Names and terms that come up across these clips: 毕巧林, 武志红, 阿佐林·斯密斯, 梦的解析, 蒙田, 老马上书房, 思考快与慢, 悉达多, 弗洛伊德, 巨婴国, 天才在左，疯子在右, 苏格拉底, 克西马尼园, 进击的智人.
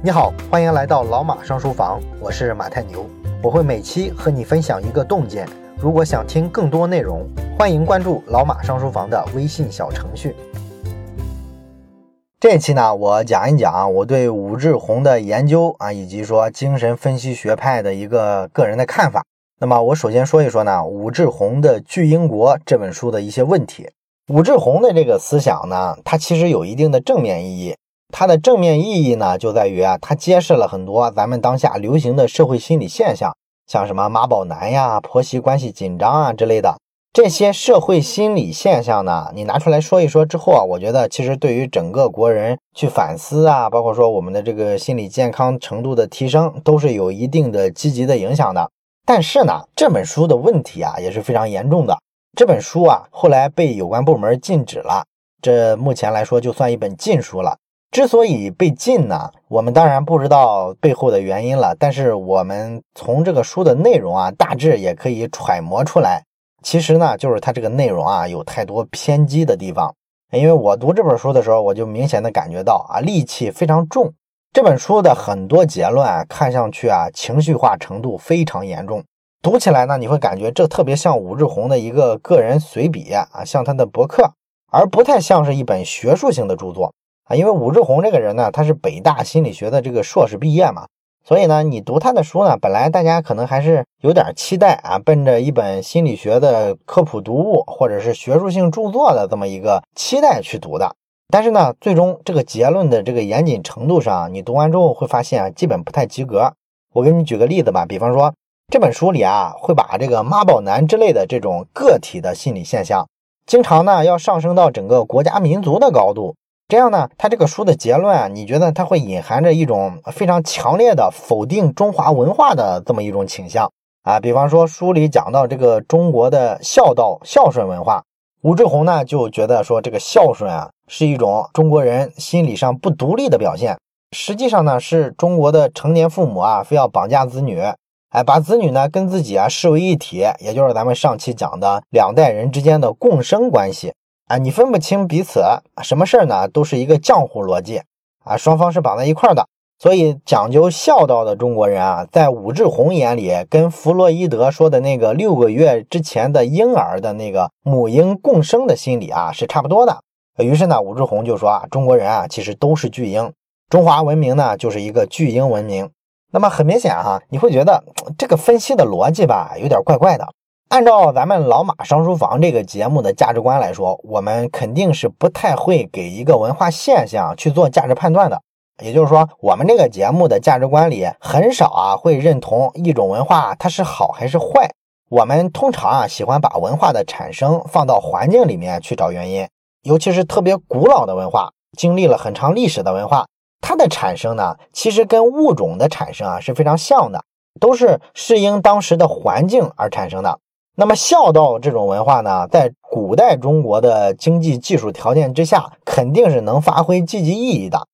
你好，欢迎来到老马上书房，我是马太牛，我会每期和你分享一个洞见。如果想听更多内容，欢迎关注老马上书房的微信小程序。这期呢，我讲一讲我对武志红的研究啊，以及说精神分析学派的一个个人的看法。那么我首先说一说呢，武志红的《巨婴国》这本书的一些问题。武志红的这个思想呢，它其实有一定的正面意义。它的正面意义呢，就在于啊，它揭示了很多咱们当下流行的社会心理现象，像什么妈宝男呀、婆媳关系紧张啊之类的。这些社会心理现象呢，你拿出来说一说之后啊，我觉得其实对于整个国人去反思啊，包括说我们的这个心理健康程度的提升，都是有一定的积极的影响的。但是呢，这本书的问题啊也是非常严重的。这本书啊后来被有关部门禁止了，这目前来说就算一本禁书了。之所以被禁呢，我们当然不知道背后的原因了，但是我们从这个书的内容啊大致也可以揣摩出来。其实呢，就是它这个内容啊有太多偏激的地方。因为我读这本书的时候，我就明显的感觉到啊戾气非常重。这本书的很多结论啊，看上去啊情绪化程度非常严重，读起来呢你会感觉这特别像武志红的一个个人随笔啊，像他的博客，而不太像是一本学术性的著作啊。因为武志红这个人呢，他是北大心理学的这个硕士毕业嘛，所以呢你读他的书呢，本来大家可能还是有点期待啊，奔着一本心理学的科普读物或者是学术性著作的这么一个期待去读的。但是呢，最终这个结论的这个严谨程度上，你读完之后会发现啊，基本不太及格。我给你举个例子吧，比方说这本书里啊，会把这个妈宝男之类的这种个体的心理现象，经常呢要上升到整个国家民族的高度。这样呢，他这个书的结论啊，你觉得它会隐含着一种非常强烈的否定中华文化的这么一种倾向啊。比方说书里讲到这个中国的孝道、孝顺文化。武志红呢就觉得说这个孝顺啊是一种中国人心理上不独立的表现，实际上呢是中国的成年父母啊非要绑架子女，把子女呢跟自己啊视为一体，也就是咱们上期讲的两代人之间的共生关系啊，你分不清彼此，什么事儿呢都是一个浆糊逻辑啊，双方是绑在一块儿的。所以讲究孝道的中国人啊，在武志红眼里跟弗洛伊德说的那个6个月之前的婴儿的那个母婴共生的心理啊是差不多的。于是呢，武志红就说啊，中国人啊其实都是巨婴，中华文明呢就是一个巨婴文明。那么很明显啊，你会觉得这个分析的逻辑吧有点怪怪的。按照咱们老马上书房这个节目的价值观来说，我们肯定是不太会给一个文化现象去做价值判断的。也就是说，我们这个节目的价值观里很少啊会认同一种文化它是好还是坏。我们通常啊喜欢把文化的产生放到环境里面去找原因，尤其是特别古老的文化，经历了很长历史的文化，它的产生呢其实跟物种的产生啊是非常像的，都是适应当时的环境而产生的。那么孝道这种文化呢，在古代中国的经济技术条件之下，肯定是能发挥积极意义的。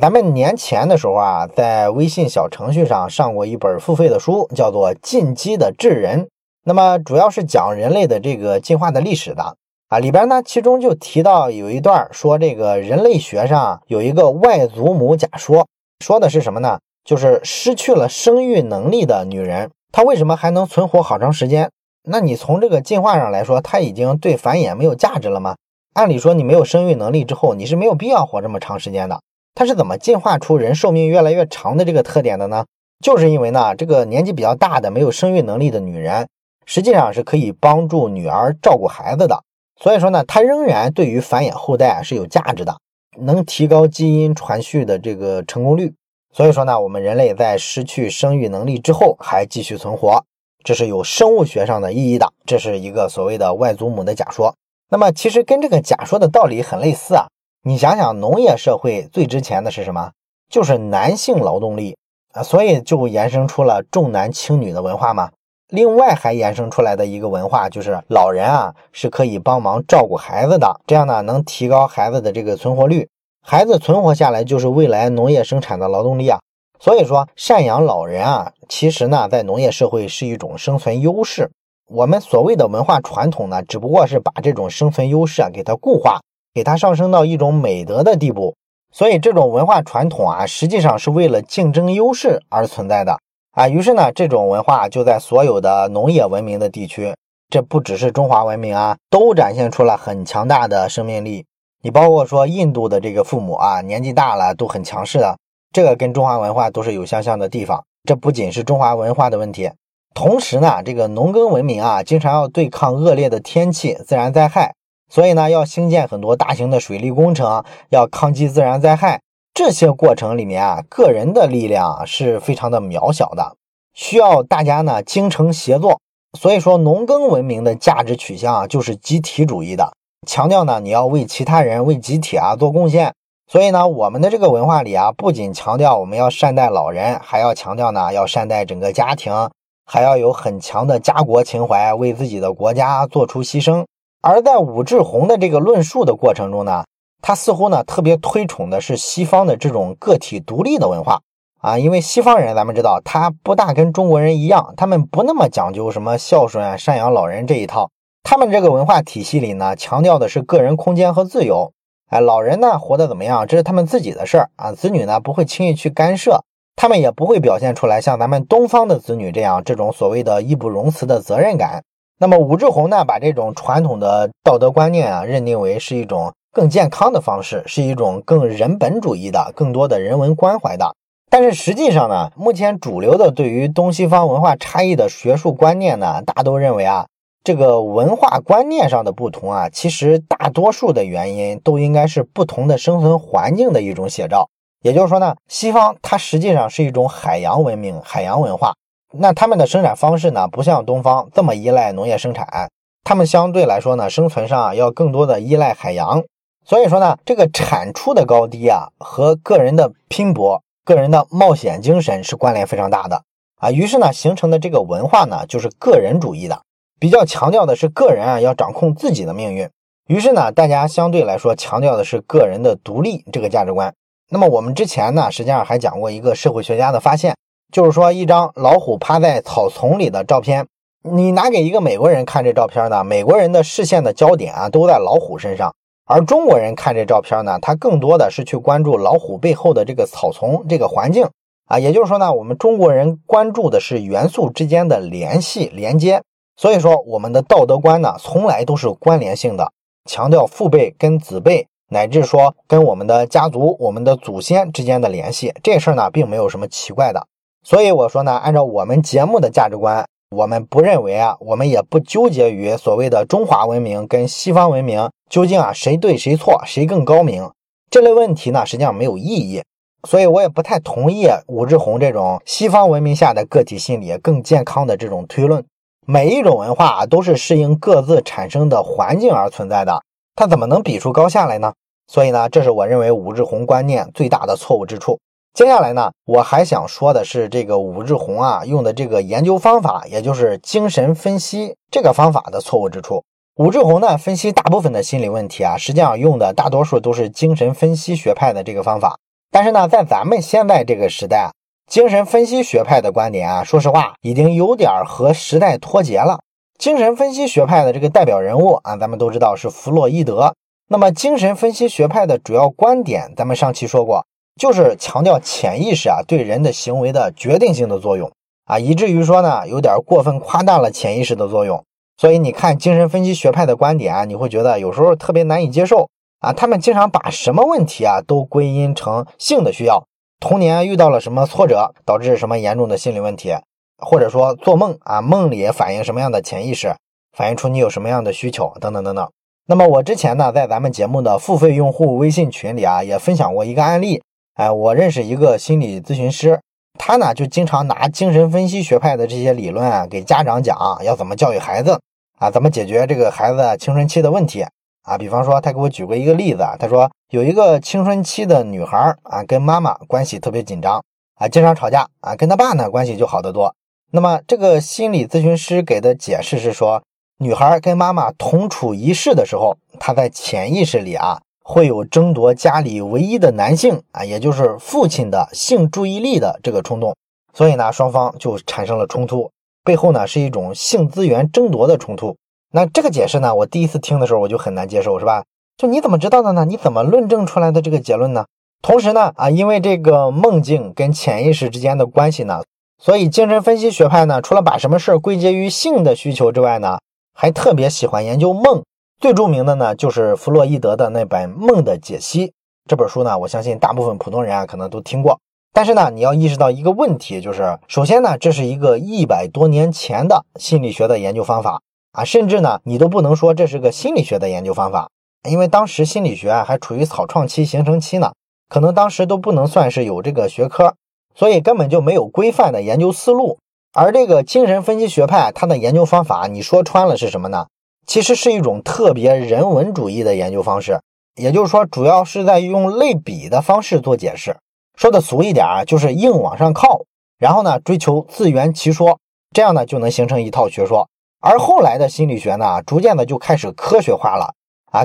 咱们年前的时候啊，在微信小程序上上过一本付费的书，叫做《进击的智人》，那么主要是讲人类的这个进化的历史的啊。里边呢，其中就提到有一段说，这个人类学上有一个外祖母假说，说的是什么呢？就是失去了生育能力的女人，她为什么还能存活好长时间？那你从这个进化上来说，她已经对繁衍没有价值了吗？按理说你没有生育能力之后，你是没有必要活这么长时间的。它是怎么进化出人寿命越来越长的这个特点的呢？就是因为呢，这个年纪比较大的没有生育能力的女人，实际上是可以帮助女儿照顾孩子的，所以说呢，它仍然对于繁衍后代是有价值的，能提高基因传续的这个成功率。所以说呢，我们人类在失去生育能力之后还继续存活，这是有生物学上的意义的，这是一个所谓的外祖母的假说。那么其实跟这个假说的道理很类似啊。你想想，农业社会最值钱的是什么？就是男性劳动力啊，所以就延伸出了重男轻女的文化嘛。另外还延伸出来的一个文化就是老人啊是可以帮忙照顾孩子的，这样呢能提高孩子的这个存活率，孩子存活下来就是未来农业生产的劳动力啊。所以说赡养老人啊，其实呢在农业社会是一种生存优势。我们所谓的文化传统呢，只不过是把这种生存优势啊给它固化，给它上升到一种美德的地步。所以这种文化传统啊，实际上是为了竞争优势而存在的啊。于是呢，这种文化就在所有的农业文明的地区，这不只是中华文明啊，都展现出了很强大的生命力。你包括说印度的这个父母啊，年纪大了都很强势的，这个跟中华文化都是有相像的地方。这不仅是中华文化的问题，同时呢，这个农耕文明啊，经常要对抗恶劣的天气、自然灾害，所以呢，要兴建很多大型的水利工程，要抗击自然灾害。这些过程里面啊，个人的力量是非常的渺小的，需要大家呢精诚协作。所以说，农耕文明的价值取向啊，就是集体主义的，强调呢，你要为其他人、为集体啊做贡献。所以呢，我们的这个文化里啊，不仅强调我们要善待老人，还要强调呢，要善待整个家庭，还要有很强的家国情怀，为自己的国家做出牺牲。而在武志红的这个论述的过程中呢，他似乎呢特别推崇的是西方的这种个体独立的文化啊，因为西方人咱们知道，他不大跟中国人一样，他们不那么讲究什么孝顺啊、赡养老人这一套。他们这个文化体系里呢，强调的是个人空间和自由。哎，老人呢活得怎么样，这是他们自己的事儿啊，子女呢不会轻易去干涉，他们也不会表现出来像咱们东方的子女这样这种所谓的义不容辞的责任感。那么武志红呢，把这种传统的道德观念啊，认定为是一种更健康的方式，是一种更人本主义的、更多的人文关怀的。但是实际上呢，目前主流的对于东西方文化差异的学术观念呢，大都认为啊，这个文化观念上的不同啊，其实大多数的原因都应该是不同的生存环境的一种写照。也就是说呢，西方它实际上是一种海洋文明、海洋文化，那他们的生产方式呢，不像东方这么依赖农业生产，他们相对来说呢，生存上要更多的依赖海洋。所以说呢，这个产出的高低啊，和个人的拼搏、个人的冒险精神是关联非常大的啊。于是呢，形成的这个文化呢，就是个人主义的，比较强调的是个人啊要掌控自己的命运。于是呢，大家相对来说强调的是个人的独立这个价值观。那么我们之前呢，实际上还讲过一个社会学家的发现，就是说一张老虎趴在草丛里的照片，你拿给一个美国人看这照片呢，美国人的视线的焦点啊都在老虎身上，而中国人看这照片呢，他更多的是去关注老虎背后的这个草丛这个环境啊。也就是说呢，我们中国人关注的是元素之间的联系、连接。所以说我们的道德观呢，从来都是关联性的，强调父辈跟子辈，乃至说跟我们的家族、我们的祖先之间的联系，这事儿呢并没有什么奇怪的。所以我说呢，按照我们节目的价值观，我们不认为啊，我们也不纠结于所谓的中华文明跟西方文明究竟啊谁对谁错、谁更高明，这类问题呢实际上没有意义。所以我也不太同意武志红这种西方文明下的个体心理更健康的这种推论。每一种文化都是适应各自产生的环境而存在的，它怎么能比出高下来呢？所以呢，这是我认为武志红观念最大的错误之处。接下来呢，我还想说的是这个武志红啊用的这个研究方法，也就是精神分析这个方法的错误之处。武志红呢分析大部分的心理问题啊，实际上用的大多数都是精神分析学派的这个方法。但是呢，在咱们现在这个时代啊，精神分析学派的观点啊，说实话已经有点和时代脱节了。精神分析学派的这个代表人物啊，咱们都知道是弗洛伊德。那么精神分析学派的主要观点，咱们上期说过，就是强调潜意识啊对人的行为的决定性的作用啊，以至于说呢有点过分夸大了潜意识的作用。所以你看精神分析学派的观点啊，你会觉得有时候特别难以接受啊，他们经常把什么问题啊都归因成性的需要，童年遇到了什么挫折导致什么严重的心理问题，或者说做梦啊，梦里反映什么样的潜意识，反映出你有什么样的需求等等等等。那么我之前呢在咱们节目的付费用户微信群里啊也分享过一个案例。哎，我认识一个心理咨询师，他呢就经常拿精神分析学派的这些理论啊给家长讲要怎么教育孩子啊，怎么解决这个孩子青春期的问题啊。比方说他给我举过一个例子啊，他说有一个青春期的女孩啊，跟妈妈关系特别紧张啊，经常吵架啊，跟他爸呢关系就好得多。那么这个心理咨询师给的解释是说，女孩跟妈妈同处一室的时候，她在潜意识里啊会有争夺家里唯一的男性啊，也就是父亲的性注意力的这个冲动。所以呢双方就产生了冲突，背后呢是一种性资源争夺的冲突。那这个解释呢，我第一次听的时候我就很难接受，是吧？就你怎么知道的呢？你怎么论证出来的这个结论呢？同时呢，因为这个梦境跟潜意识之间的关系呢，所以精神分析学派呢，除了把什么事归结于性的需求之外呢，还特别喜欢研究梦。最著名的呢，就是弗洛伊德的那本《梦的解析》。这本书呢，我相信大部分普通人可能都听过。但是呢，你要意识到一个问题，就是首先呢，这是一个100多年前的心理学的研究方法甚至呢，你都不能说这是个心理学的研究方法，因为当时心理学还处于草创期、形成期呢，可能当时都不能算是有这个学科，所以根本就没有规范的研究思路。而这个精神分析学派它的研究方法，你说穿了是什么呢？其实是一种特别人文主义的研究方式，也就是说，主要是在用类比的方式做解释。说的俗一点就是硬往上靠，然后呢追求自圆其说，这样呢就能形成一套学说。而后来的心理学呢，逐渐的就开始科学化了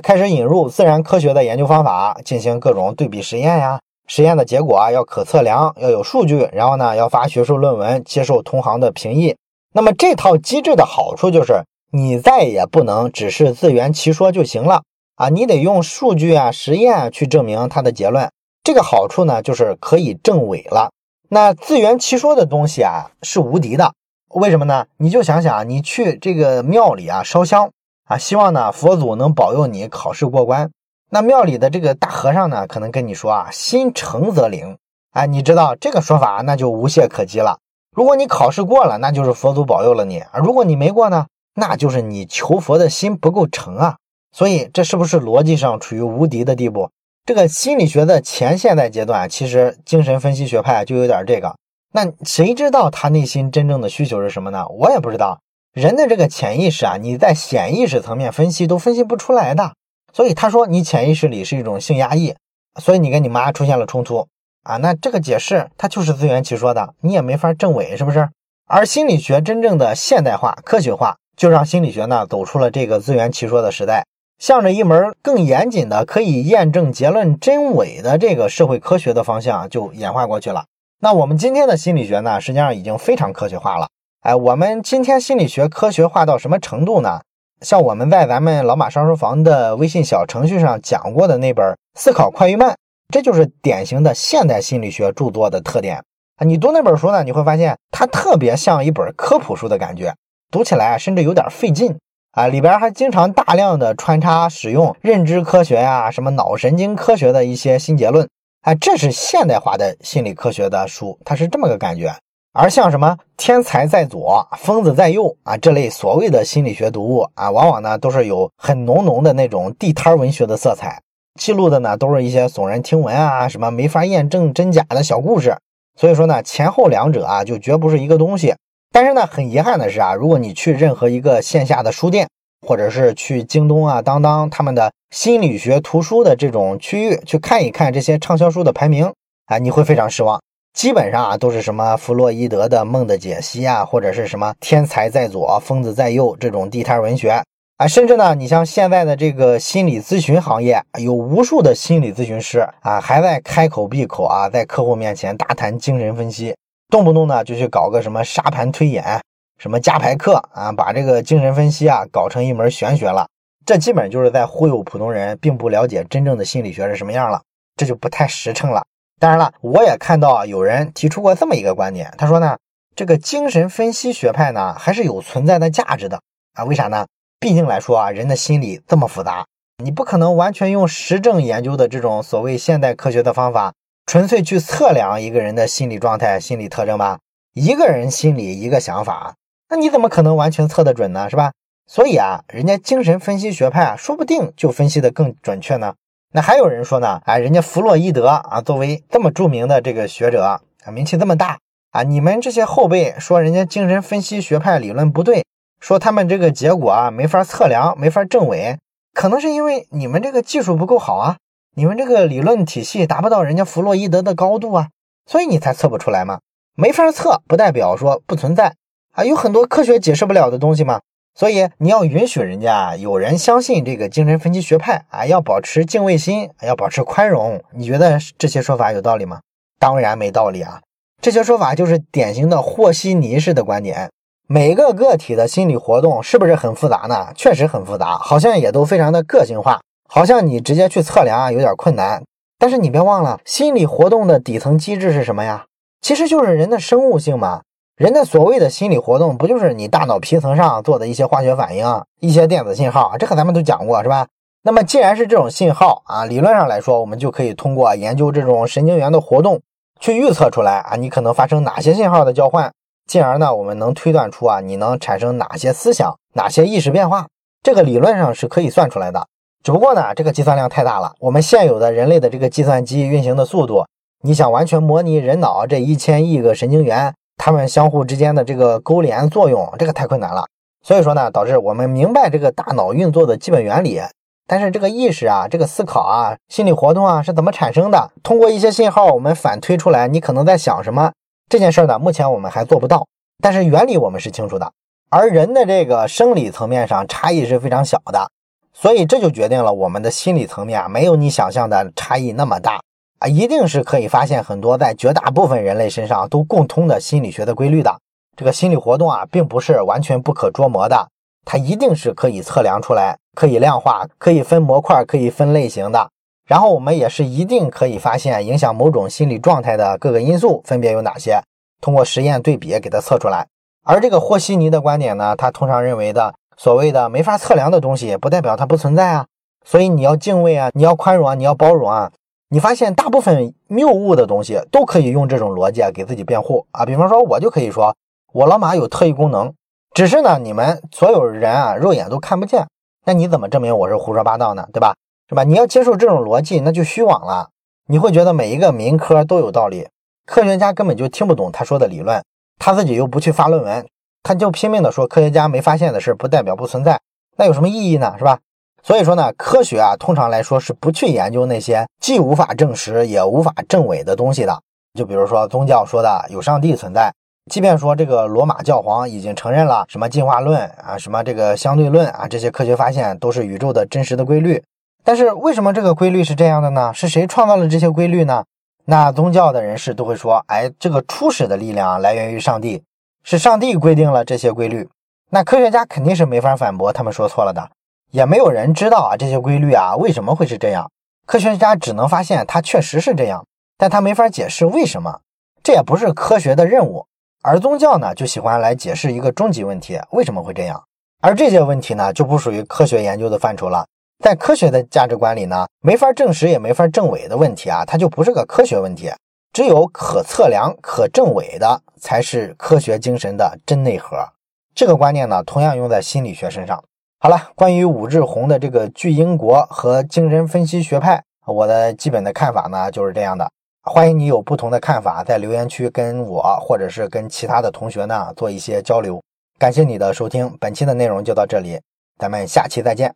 开始引入自然科学的研究方法，进行各种对比实验呀，实验的结果要可测量，要有数据，然后呢要发学术论文，接受同行的评议。那么这套机制的好处就是你再也不能只是自圆其说就行了你得用数据实验去证明它的结论。这个好处呢，就是可以证伪了。那自圆其说的东西是无敌的，为什么呢？你就想想，你去这个庙里烧香希望呢佛祖能保佑你考试过关。那庙里的这个大和尚呢，可能跟你说心诚则灵你知道这个说法那就无懈可击了。如果你考试过了，那就是佛祖保佑了你；如果你没过呢，那就是你求佛的心不够诚所以这是不是逻辑上处于无敌的地步？这个心理学的前现代阶段，其实精神分析学派就有点这个。那谁知道他内心真正的需求是什么呢？我也不知道。人的这个潜意识你在显意识层面分析都分析不出来的。所以他说你潜意识里是一种性压抑，所以你跟你妈出现了冲突那这个解释它就是自圆其说的，你也没法证伪，是不是？而心理学真正的现代化、科学化，就让心理学呢走出了这个自圆其说的时代。向着一门更严谨的可以验证结论真伪的这个社会科学的方向就演化过去了。那我们今天的心理学呢，实际上已经非常科学化了。我们今天心理学科学化到什么程度呢？像我们在咱们老马上书房的微信小程序上讲过的那本《思考快与慢》，这就是典型的现代心理学著作的特点。你读那本书呢，你会发现它特别像一本科普书的感觉，读起来甚至有点费劲。里边还经常大量的穿插使用认知科学什么脑神经科学的一些新结论这是现代化的心理科学的书，它是这么个感觉。而像什么天才在左，疯子在右这类所谓的心理学读物往往呢都是有很浓浓的那种地摊文学的色彩，记录的呢都是一些耸人听闻什么没法验证真假的小故事。所以说呢，前后两者就绝不是一个东西。但是呢，很遗憾的是如果你去任何一个线下的书店，或者是去京东当当他们的心理学图书的这种区域去看一看这些畅销书的排名你会非常失望。基本上都是什么弗洛伊德的《梦的解析》或者是什么天才在左，疯子在右这种地摊文学甚至呢，你像现在的这个心理咨询行业，有无数的心理咨询师还在开口闭口在客户面前大谈精神分析，动不动呢就去搞个什么沙盘推演，什么加牌课把这个精神分析搞成一门玄学了。这基本就是在忽悠普通人，并不了解真正的心理学是什么样了，这就不太实诚了。当然了，我也看到有人提出过这么一个观点，他说呢，这个精神分析学派呢还是有存在的价值的为啥呢？毕竟来说人的心理这么复杂，你不可能完全用实证研究的这种所谓现代科学的方法纯粹去测量一个人的心理状态、心理特征吧。一个人心里一个想法，那你怎么可能完全测得准呢？是吧？所以人家精神分析学派说不定就分析得更准确呢。那还有人说呢，人家弗洛伊德作为这么著名的这个学者名气这么大你们这些后辈说人家精神分析学派理论不对，说他们这个结果没法测量、没法证伪，可能是因为你们这个技术不够好你们这个理论体系达不到人家弗洛伊德的高度所以你才测不出来嘛。没法测不代表说不存在有很多科学解释不了的东西嘛。所以你要允许人家有人相信这个精神分析学派要保持敬畏心，要保持宽容。你觉得这些说法有道理吗？当然没道理这些说法就是典型的和稀泥式的观点。每个个体的心理活动是不是很复杂呢？确实很复杂，好像也都非常的个性化，好像你直接去测量有点困难。但是你别忘了，心理活动的底层机制是什么呀？其实就是人的生物性嘛。人的所谓的心理活动，不就是你大脑皮层上做的一些化学反应啊，一些电子信号啊，这个咱们都讲过是吧？那么既然是这种信号啊，理论上来说，我们就可以通过研究这种神经元的活动去预测出来啊，你可能发生哪些信号的交换，进而呢，我们能推断出啊，你能产生哪些思想、哪些意识变化，这个理论上是可以算出来的。只不过呢，这个计算量太大了，我们现有的人类的这个计算机运行的速度，你想完全模拟人脑这1000亿个神经元它们相互之间的这个勾连作用，这个太困难了。所以说呢，导致我们明白这个大脑运作的基本原理，但是这个意识啊，这个思考啊，心理活动啊是怎么产生的，通过一些信号我们反推出来你可能在想什么，这件事呢目前我们还做不到，但是原理我们是清楚的。而人的这个生理层面上差异是非常小的，所以这就决定了我们的心理层面啊，没有你想象的差异那么大啊，一定是可以发现很多在绝大部分人类身上都共通的心理学的规律的。这个心理活动啊，并不是完全不可捉摸的，它一定是可以测量出来，可以量化，可以分模块，可以分类型的。然后我们也是一定可以发现影响某种心理状态的各个因素分别有哪些，通过实验对比给它测出来。而这个霍西尼的观点呢，他通常认为的所谓的没法测量的东西不代表它不存在啊，所以你要敬畏啊，你要宽容啊，你要包容啊。你发现大部分谬误的东西都可以用这种逻辑给自己辩护啊，比方说我就可以说我老马有特异功能，只是呢你们所有人啊肉眼都看不见，那你怎么证明我是胡说八道呢？对吧？是吧？你要接受这种逻辑那就虚妄了，你会觉得每一个民科都有道理，科学家根本就听不懂他说的理论，他自己又不去发论文，他就拼命的说科学家没发现的事不代表不存在，那有什么意义呢？是吧？所以说呢，科学啊，通常来说是不去研究那些既无法证实也无法证伪的东西的。就比如说宗教说的有上帝存在，即便说这个罗马教皇已经承认了什么进化论啊、什么这个相对论啊，这些科学发现都是宇宙的真实的规律。但是为什么这个规律是这样的呢？是谁创造了这些规律呢？那宗教的人士都会说，哎，这个初始的力量来源于上帝，是上帝规定了这些规律。那科学家肯定是没法反驳他们说错了的。也没有人知道啊这些规律啊为什么会是这样，科学家只能发现它确实是这样，但他没法解释为什么，这也不是科学的任务。而宗教呢就喜欢来解释一个终极问题，为什么会这样，而这些问题呢就不属于科学研究的范畴了。在科学的价值观里呢，没法证实也没法证伪的问题啊，它就不是个科学问题，只有可测量可证伪的才是科学精神的真内核。这个观念呢同样用在心理学身上。好了，关于武志红的这个巨婴国和精神分析学派，我的基本的看法呢就是这样的。欢迎你有不同的看法在留言区跟我或者是跟其他的同学呢做一些交流。感谢你的收听，本期的内容就到这里，咱们下期再见。